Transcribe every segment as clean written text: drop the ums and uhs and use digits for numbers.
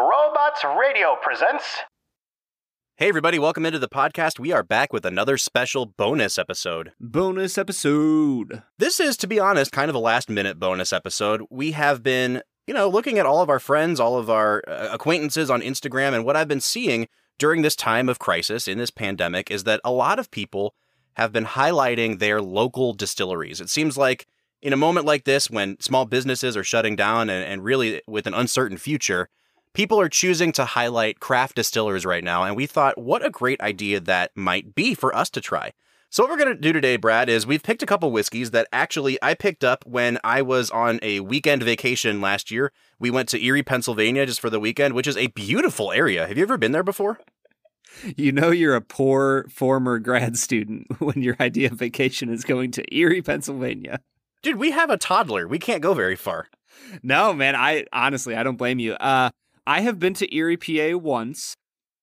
Robots Radio presents... Hey everybody, welcome into the podcast. We are back with another special bonus episode. This is, to be honest, kind of a last-minute bonus episode. We have been, looking at all of our friends, all of our acquaintances on Instagram, and what I've been seeing during this time of crisis in this pandemic is that a lot of people have been highlighting their local distilleries. It seems like in a moment like this, when small businesses are shutting down and really with an uncertain future, people are choosing to highlight craft distillers right now, and we thought, what a great idea that might be for us to try. So what we're going to do today, Brad, is we've picked a couple whiskeys that actually I picked up when I was on a weekend vacation last year. We went to Erie, Pennsylvania just for the weekend, which is a beautiful area. Have you ever been there before? You know you're a poor former grad student when your idea of vacation is going to Erie, Pennsylvania. Dude, we have a toddler. We can't go very far. No, man. I don't blame you. I have been to Erie, PA once,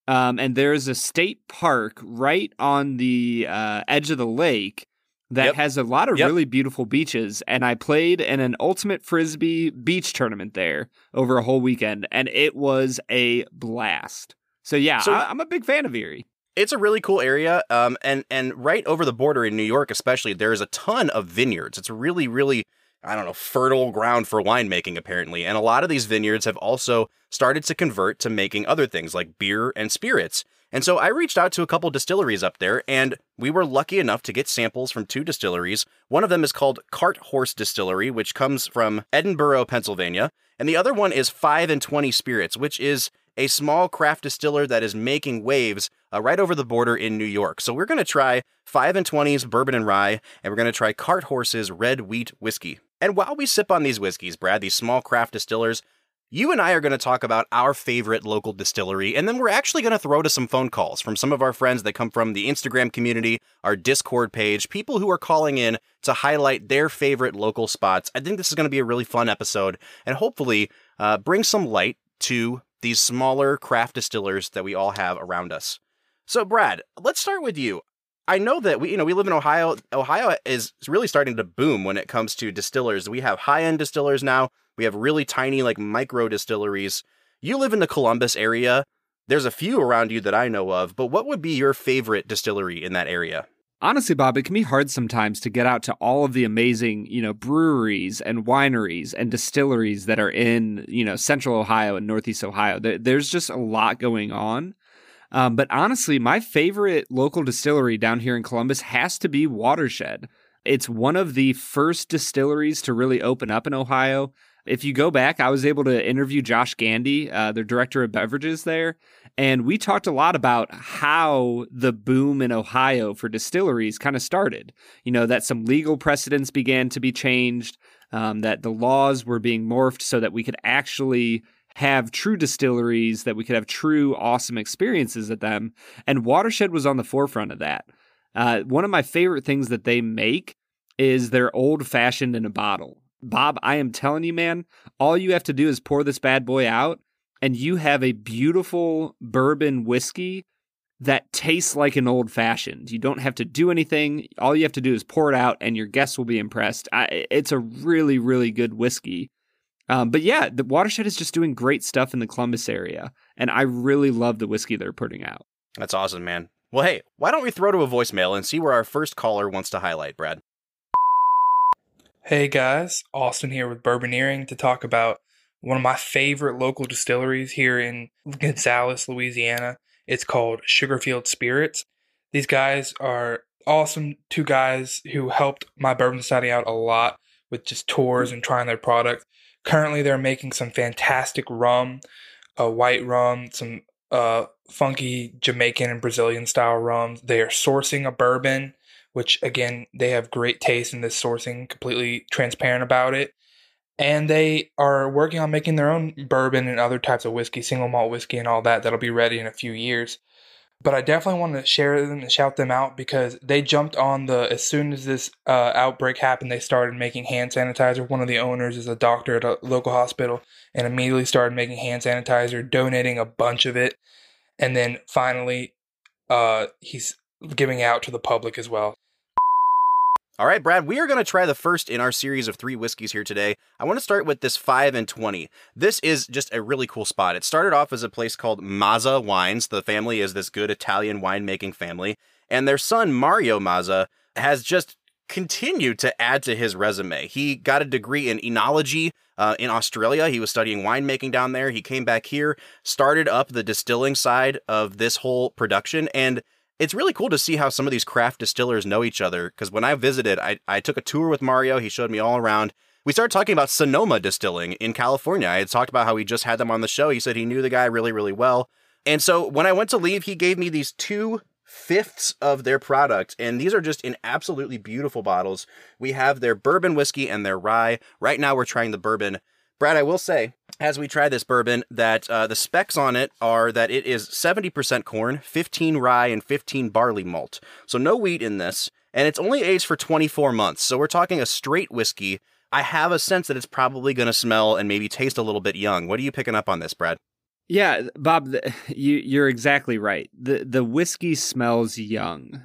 and there's a state park right on the edge of the lake that has a lot of really beautiful beaches, and I played in an ultimate Frisbee beach tournament there over a whole weekend, and it was a blast. So yeah, I'm a big fan of Erie. It's a really cool area, and right over the border in New York especially, there's a ton of vineyards. It's really, really... fertile ground for winemaking, apparently. And a lot of these vineyards have also started to convert to making other things like beer and spirits. And so I reached out to a couple distilleries up there, and we were lucky enough to get samples from two distilleries. One of them is called Cart Horse Distillery, which comes from Edinburgh, Pennsylvania. And the other one is 5 and 20 Spirits, which is a small craft distiller that is making waves right over the border in New York. So we're going to try 5 and 20's bourbon and rye, and we're going to try Cart Horse's red wheat whiskey. And while we sip on these whiskeys, Brad, these small craft distillers, you and I are going to talk about our favorite local distillery, and then we're actually going to throw to some phone calls from some of our friends that come from the Instagram community, our Discord page, people who are calling in to highlight their favorite local spots. I think this is going to be a really fun episode, and hopefully bring some light to these smaller craft distillers that we all have around us. So, Brad, let's start with you. I know that we live in Ohio. Ohio is really starting to boom when it comes to distillers. We have high-end distillers now. We have really tiny, micro distilleries. You live in the Columbus area. There's a few around you that I know of, but what would be your favorite distillery in that area? Honestly, Bob, it can be hard sometimes to get out to all of the amazing, breweries and wineries and distilleries that are in, central Ohio and northeast Ohio. There's just a lot going on. But honestly, my favorite local distillery down here in Columbus has to be Watershed. It's one of the first distilleries to really open up in Ohio. If you go back, I was able to interview Josh Gandy, their director of beverages there, and we talked a lot about how the boom in Ohio for distilleries kind of started. That some legal precedents began to be changed, that the laws were being morphed so that we could actually have true distilleries, that we could have true awesome experiences at them. And Watershed was on the forefront of that. One of my favorite things that they make is their old-fashioned in a bottle. Bob, I am telling you, man, all you have to do is pour this bad boy out, and you have a beautiful bourbon whiskey that tastes like an old-fashioned. You don't have to do anything. All you have to do is pour it out, and your guests will be impressed. It's a really, really good whiskey. But yeah, the Watershed is just doing great stuff in the Columbus area, and I really love the whiskey they're putting out. That's awesome, man. Well, hey, why don't we throw to a voicemail and see where our first caller wants to highlight, Brad? Hey, guys. Austin here with Bourboneering to talk about one of my favorite local distilleries here in Gonzales, Louisiana. It's called Sugarfield Spirits. These guys are awesome. Two guys who helped my bourbon study out a lot with just tours and trying their product. Currently, they're making some fantastic rum, white rum, some funky Jamaican and Brazilian style rums. They are sourcing a bourbon, which, again, they have great taste in this sourcing, completely transparent about it. And they are working on making their own bourbon and other types of whiskey, single malt whiskey and all that. That'll be ready in a few years. But I definitely wanted to share them and shout them out because they jumped on as soon as this outbreak happened, they started making hand sanitizer. One of the owners is a doctor at a local hospital and immediately started making hand sanitizer, donating a bunch of it. And then finally, he's giving out to the public as well. All right, Brad, we are going to try the first in our series of three whiskeys here today. I want to start with this 5 and 20. This is just a really cool spot. It started off as a place called Mazza Wines. The family is this good Italian winemaking family. And their son, Mario Mazza, has just continued to add to his resume. He got a degree in enology in Australia. He was studying winemaking down there. He came back here, started up the distilling side of this whole production. And it's really cool to see how some of these craft distillers know each other, because when I visited, I took a tour with Mario. He showed me all around. We started talking about Sonoma Distilling in California. I had talked about how we just had them on the show. He said he knew the guy really, really well. And so when I went to leave, he gave me these 2 fifths of their product, and these are just in absolutely beautiful bottles. We have their bourbon whiskey and their rye. Right now we're trying the bourbon. Brad, I will say, as we try this bourbon, that the specs on it are that it is 70% corn, 15 rye, and 15 barley malt. So no wheat in this, and it's only aged for 24 months. So we're talking a straight whiskey. I have a sense that it's probably going to smell and maybe taste a little bit young. What are you picking up on this, Brad? Yeah, Bob, you're exactly right. The whiskey smells young.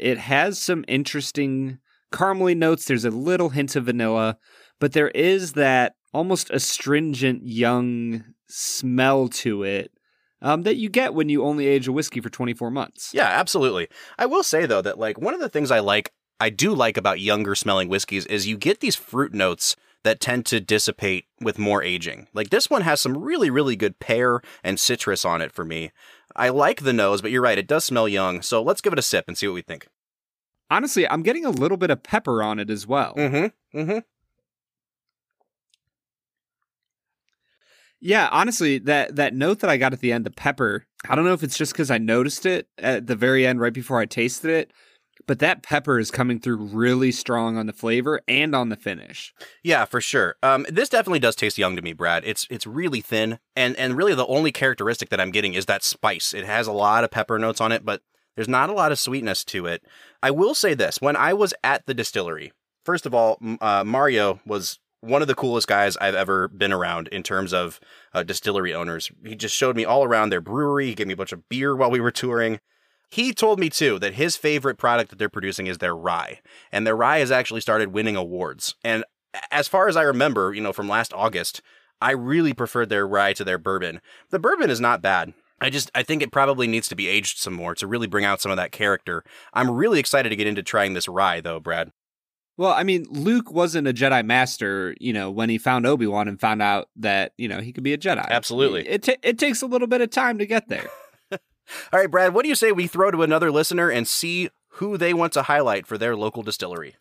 It has some interesting caramely notes. There's a little hint of vanilla, but there is that almost astringent young smell to it that you get when you only age a whiskey for 24 months. Yeah, absolutely. I will say, though, that like one of the things I do like about younger smelling whiskeys is you get these fruit notes that tend to dissipate with more aging. Like this one has some really, really good pear and citrus on it for me. I like the nose, but you're right, it does smell young. So let's give it a sip and see what we think. Honestly, I'm getting a little bit of pepper on it as well. Mm-hmm. Mm-hmm. Yeah, honestly, that note that I got at the end, the pepper, I don't know if it's just because I noticed it at the very end right before I tasted it, but that pepper is coming through really strong on the flavor and on the finish. Yeah, for sure. This definitely does taste young to me, Brad. It's really thin, and really the only characteristic that I'm getting is that spice. It has a lot of pepper notes on it, but there's not a lot of sweetness to it. I will say this. When I was at the distillery, first of all, Mario was one of the coolest guys I've ever been around in terms of distillery owners. He just showed me all around their brewery. He gave me a bunch of beer while we were touring. He told me, too, that his favorite product that they're producing is their rye. And their rye has actually started winning awards. And as far as I remember, you know, from last August, I really preferred their rye to their bourbon. The bourbon is not bad. I think it probably needs to be aged some more to really bring out some of that character. I'm really excited to get into trying this rye, though, Brad. Well, I mean, Luke wasn't a Jedi Master, you know, when he found Obi-Wan and found out that, you know, he could be a Jedi. Absolutely. It takes a little bit of time to get there. All right, Brad, what do you say we throw to another listener and see who they want to highlight for their local distillery?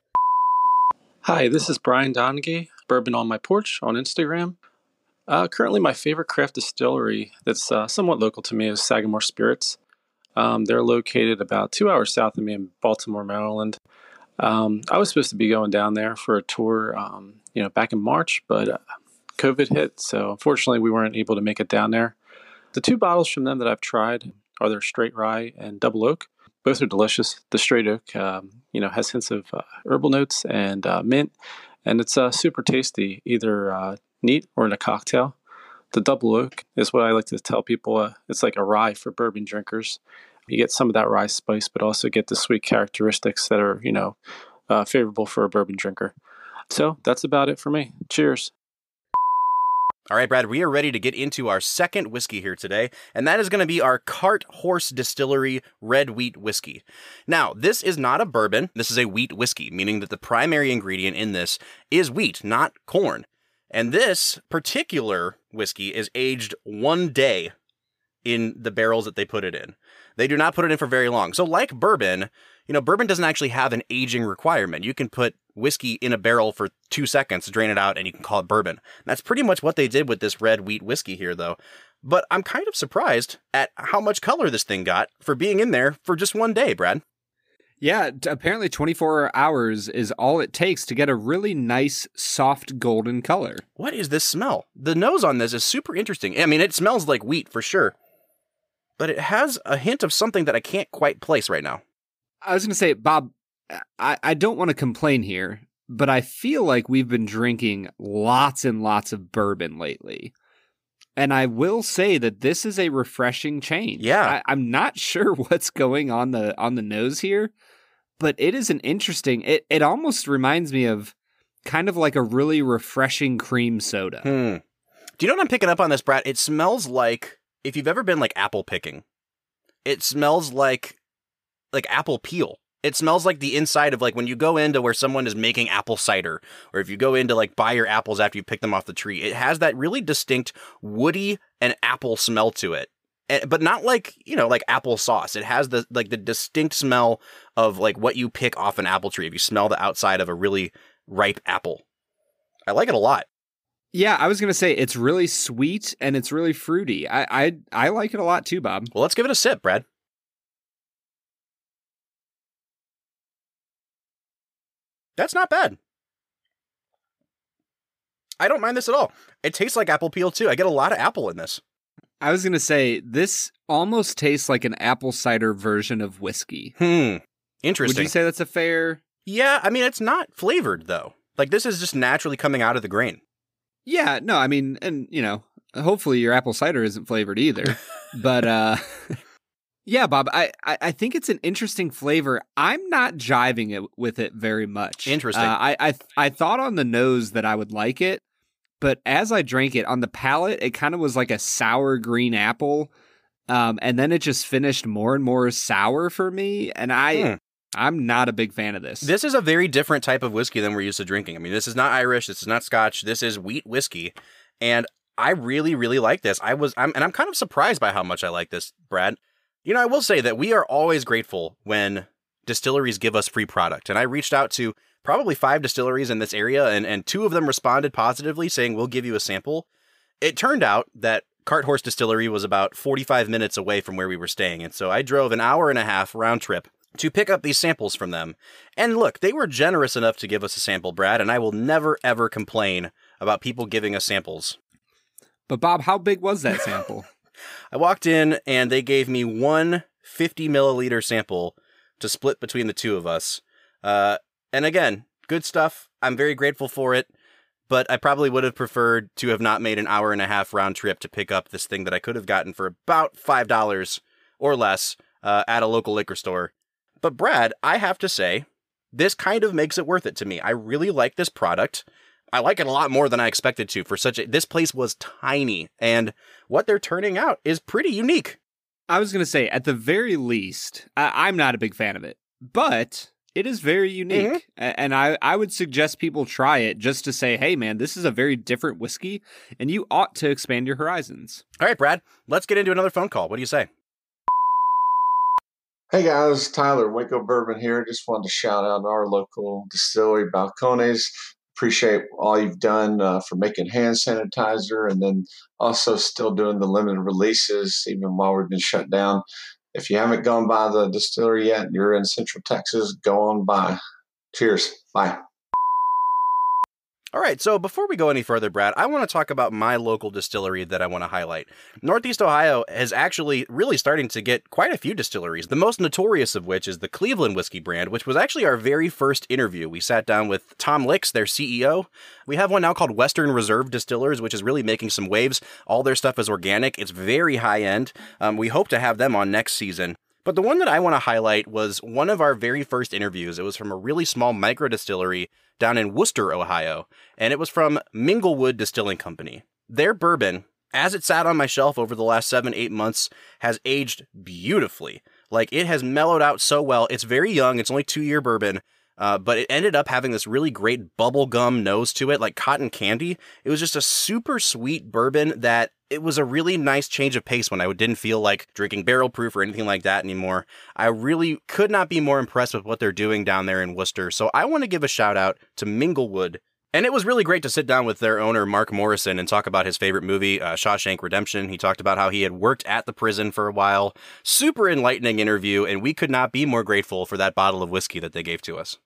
Hi, this is Brian Donaghy, Bourbon on My Porch on Instagram. Currently, my favorite craft distillery that's somewhat local to me is Sagamore Spirits. They're located about 2 hours south of me in Baltimore, Maryland. I was supposed to be going down there for a tour, you know, back in March, but COVID hit. So unfortunately, we weren't able to make it down there. The two bottles from them that I've tried are their straight rye and double oak. Both are delicious. The straight oak, you know, has hints of herbal notes and mint, and it's super tasty, either neat or in a cocktail. The double oak is what I like to tell people. It's like a rye for bourbon drinkers. You get some of that rye spice, but also get the sweet characteristics that are, you know, favorable for a bourbon drinker. So that's about it for me. Cheers. All right, Brad, we are ready to get into our second whiskey here today, and that is going to be our Cart Horse Distillery Red Wheat Whiskey. Now, this is not a bourbon. This is a wheat whiskey, meaning that the primary ingredient in this is wheat, not corn. And this particular whiskey is aged 1 day in the barrels that they put it in. They do not put it in for very long. So like bourbon, you know, bourbon doesn't actually have an aging requirement. You can put whiskey in a barrel for 2 seconds, drain it out, and you can call it bourbon. And that's pretty much what they did with this red wheat whiskey here, though. But I'm kind of surprised at how much color this thing got for being in there for just 1 day, Brad. Yeah, apparently 24 hours is all it takes to get a really nice, soft, golden color. What is this smell? The nose on this is super interesting. I mean, it smells like wheat for sure. But it has a hint of something that I can't quite place right now. I was going to say, Bob, I don't want to complain here, but I feel like we've been drinking lots and lots of bourbon lately. And I will say that this is a refreshing change. Yeah. I'm not sure what's going on the nose here, But it is an interesting, it almost reminds me of kind of like a really refreshing cream soda. Do you know what I'm picking up on this, Brad? It smells like, if you've ever been like apple picking, it smells like apple peel. It smells like the inside of like when you go into where someone is making apple cider, or if you go into like buy your apples after you pick them off the tree. It has that really distinct woody and apple smell to it. But not like, you know, like applesauce. It has the like the distinct smell of like what you pick off an apple tree if you smell the outside of a really ripe apple. I like it a lot. Yeah, I was going to say it's really sweet and it's really fruity. I like it a lot too, Bob. Well, let's give it a sip, Brad. That's not bad. I don't mind this at all. It tastes like apple peel too. I get a lot of apple in this. I was going to say, this almost tastes like an apple cider version of whiskey. Interesting. Would you say that's a fair... Yeah, I mean, it's not flavored, though. Like, this is just naturally coming out of the grain. Yeah, no, I mean, and, you know, hopefully your apple cider isn't flavored either. But, yeah, Bob, I think it's an interesting flavor. I'm not jiving it with it very much. Interesting. I thought on the nose that I would like it. But as I drank it, on the palate, it kind of was like a sour green apple. And then it just finished more and more sour for me. And I'm not a big fan of this. This is a very different type of whiskey than we're used to drinking. I mean, this is not Irish. This is not Scotch. This is wheat whiskey. And I really, really like this. I'm kind of surprised by how much I like this, Brad. You know, I will say that we are always grateful when distilleries give us free product. And I reached out to probably 5 distilleries in this area, and 2 of them responded positively, saying, we'll give you a sample. It turned out that Cart Horse Distillery was about 45 minutes away from where we were staying, and so I drove an hour and a half round trip to pick up these samples from them. And look, they were generous enough to give us a sample, Brad, and I will never, ever complain about people giving us samples. But Bob, how big was that sample? I walked in, and they gave me one 50-milliliter sample to split between the 2 of us. And again, good stuff. I'm very grateful for it, but I probably would have preferred to have not made an hour and a half round trip to pick up this thing that I could have gotten for about $5 or less at a local liquor store. But Brad, I have to say, this kind of makes it worth it to me. I really like this product. I like it a lot more than I expected to for such a... This place was tiny, and what they're turning out is pretty unique. I was going to say, at the very least, I'm not a big fan of it, but... It is very unique, and I would suggest people try it just to say, hey, man, this is a very different whiskey, and you ought to expand your horizons. All right, Brad, let's get into another phone call. What do you say? Hey, guys, Tyler, Winko Bourbon here. Just wanted to shout out our local distillery, Balcones. Appreciate all you've done for making hand sanitizer and then also still doing the limited releases, even while we've been shut down. If you haven't gone by the distillery yet and you're in Central Texas, go on by. Cheers. Bye. All right. So before we go any further, Brad, I want to talk about my local distillery that I want to highlight. Northeast Ohio is actually really starting to get quite a few distilleries, the most notorious of which is the Cleveland Whiskey brand, which was actually our very first interview. We sat down with Tom Licks, their CEO. We have one now called Western Reserve Distillers, which is really making some waves. All their stuff is organic. It's very high end. We hope to have them on next season. But the one that I want to highlight was one of our very first interviews. It was from a really small micro distillery down in Worcester, Ohio, and it was from Minglewood Distilling Company. Their bourbon, as it sat on my shelf over the last 7-8 months, has aged beautifully. Like, it has mellowed out so well. It's very young. It's only 2-year bourbon, but it ended up having this really great bubblegum nose to it, like cotton candy. It was just a super sweet bourbon that... It was a really nice change of pace when I didn't feel like drinking barrel proof or anything like that anymore. I really could not be more impressed with what they're doing down there in Worcester. So I want to give a shout out to Minglewood. And it was really great to sit down with their owner, Mark Morrison, and talk about his favorite movie, Shawshank Redemption. He talked about how he had worked at the prison for a while. Super enlightening interview. And we could not be more grateful for that bottle of whiskey that they gave to us.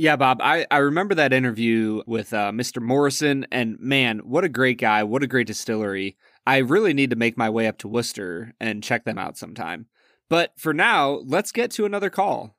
Yeah, Bob, I remember that interview with Mr. Morrison, and man, what a great guy, what a great distillery. I really need to make my way up to Worcester and check them out sometime. But for now, let's get to another call.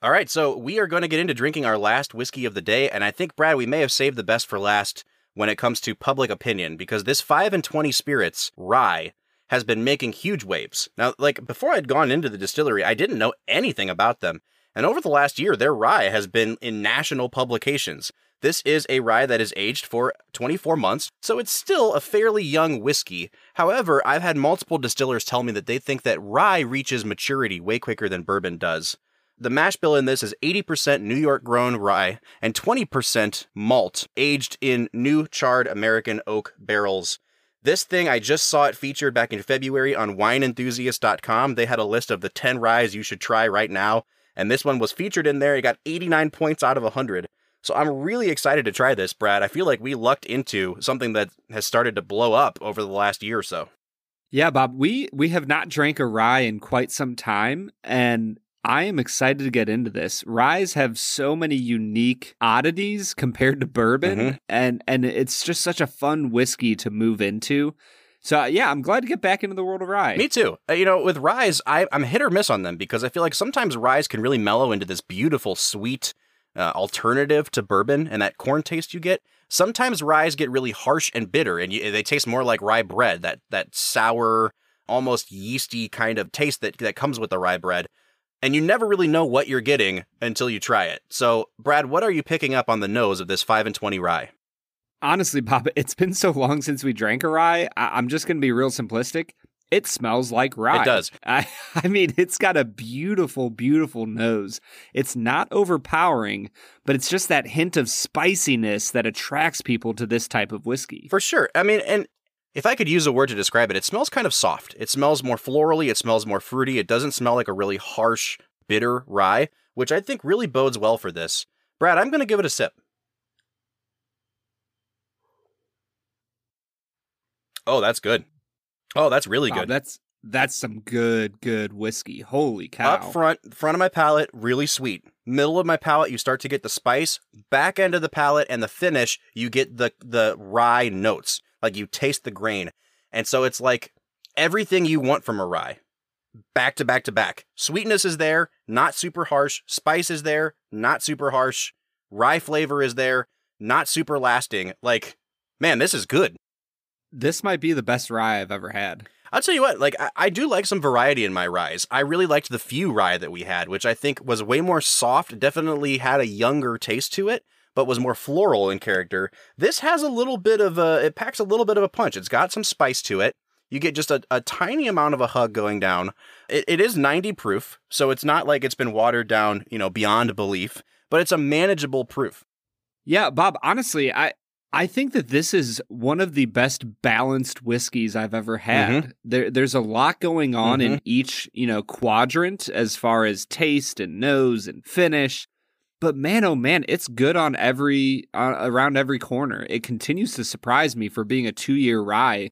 All right, so we are going to get into drinking our last whiskey of the day, and I think, Brad, we may have saved the best for last when it comes to public opinion, because this 5 and 20 Spirits Rye has been making huge waves. Now, like, before I'd gone into the distillery, I didn't know anything about them. And over the last year, their rye has been in national publications. This is a rye that is aged for 24 months, so it's still a fairly young whiskey. However, I've had multiple distillers tell me that they think that rye reaches maturity way quicker than bourbon does. The mash bill in this is 80% New York grown rye and 20% malt, aged in new charred American oak barrels. This thing, I just saw it featured back in February on WineEnthusiast.com. They had a list of the 10 ryes you should try right now, and this one was featured in there. It got 89 points out of 100. So I'm really excited to try this, Brad. I feel like we lucked into something that has started to blow up over the last year or so. Yeah, Bob, we have not drank a rye in quite some time, and I am excited to get into this. Ryes have so many unique oddities compared to bourbon, and it's just such a fun whiskey to move into. So, yeah, I'm glad to get back into the world of rye. Me too. You know, with ryes, I'm hit or miss on them because I feel like sometimes ryes can really mellow into this beautiful, sweet alternative to bourbon and that corn taste you get. Sometimes ryes get really harsh and bitter, and they taste more like rye bread, that sour, almost yeasty kind of taste that comes with the rye bread. And you never really know what you're getting until you try it. So, Brad, what are you picking up on the nose of this 5 and 20 rye? Honestly, Bob, it's been so long since we drank a rye. I'm just going to be real simplistic. It smells like rye. It does. I mean, it's got a beautiful, beautiful nose. It's not overpowering, but it's just that hint of spiciness that attracts people to this type of whiskey. For sure. I mean, and if I could use a word to describe it, it smells kind of soft. It smells more florally. It smells more fruity. It doesn't smell like a really harsh, bitter rye, which I think really bodes well for this. Brad, I'm going to give it a sip. Oh, that's good. Oh, that's really good. That's some good whiskey. Holy cow. Up front of my palate, really sweet. Middle of my palate, you start to get the spice. Back end of the palate and the finish, you get the rye notes. Like, you taste the grain. And so it's like everything you want from a rye. Back to back to back. Sweetness is there, not super harsh. Spice is there, not super harsh. Rye flavor is there, not super lasting. Like, man, this is good. This might be the best rye I've ever had. I'll tell you what, like, I do like some variety in my ryes. I really liked the few rye that we had, which I think was way more soft, definitely had a younger taste to it, but was more floral in character. This has a little bit of it packs a little bit of a punch. It's got some spice to it. You get just a tiny amount of a hug going down. It is 90 proof, so it's not like it's been watered down, you know, beyond belief, but it's a manageable proof. Yeah, Bob, honestly, I think that this is one of the best balanced whiskeys I've ever had. Mm-hmm. There's a lot going on in each, you know, quadrant as far as taste and nose and finish. But man, oh man, it's good on around every corner. It continues to surprise me for being a 2-year rye.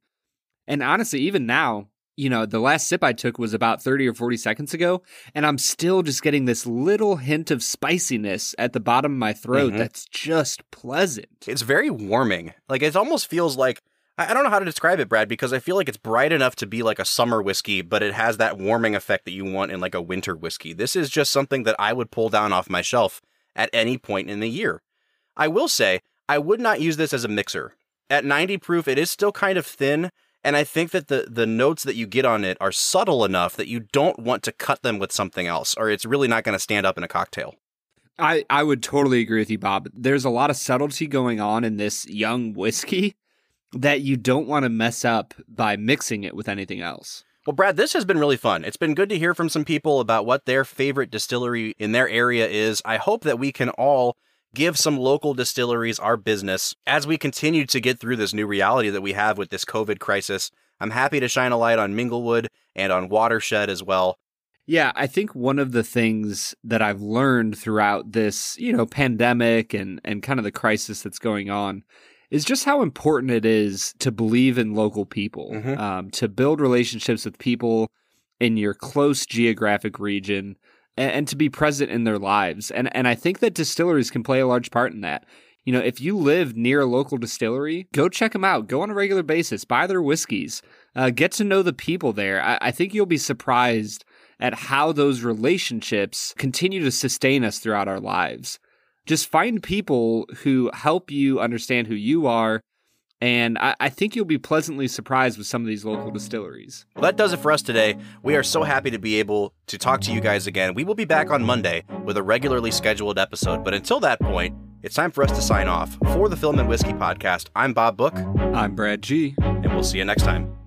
And honestly, even now, you know, the last sip I took was about 30 or 40 seconds ago, and I'm still just getting this little hint of spiciness at the bottom of my throat that's just pleasant. It's very warming. Like, it almost feels like, I don't know how to describe it, Brad, because I feel like it's bright enough to be like a summer whiskey, but it has that warming effect that you want in like a winter whiskey. This is just something that I would pull down off my shelf at any point in the year. I will say, I would not use this as a mixer. At 90 proof, it is still kind of thin, and I think that the notes that you get on it are subtle enough that you don't want to cut them with something else, or it's really not going to stand up in a cocktail. I would totally agree with you, Bob. There's a lot of subtlety going on in this young whiskey that you don't want to mess up by mixing it with anything else. Well, Brad, this has been really fun. It's been good to hear from some people about what their favorite distillery in their area is. I hope that we can all give some local distilleries our business as we continue to get through this new reality that we have with this COVID crisis. I'm happy to shine a light on Minglewood and on Watershed as well. Yeah, I think one of the things that I've learned throughout this, you know, pandemic and kind of the crisis that's going on is just how important it is to believe in local people, to build relationships with people in your close geographic region, and to be present in their lives. And I think that distilleries can play a large part in that. You know, if you live near a local distillery, go check them out. Go on a regular basis. Buy their whiskeys. Get to know the people there. I think you'll be surprised at how those relationships continue to sustain us throughout our lives. Just find people who help you understand who you are And I think you'll be pleasantly surprised with some of these local distilleries. Well, that does it for us today. We are so happy to be able to talk to you guys again. We will be back on Monday with a regularly scheduled episode. But until that point, it's time for us to sign off. For the Film and Whiskey Podcast, I'm Bob Book. I'm Brad G. And we'll see you next time.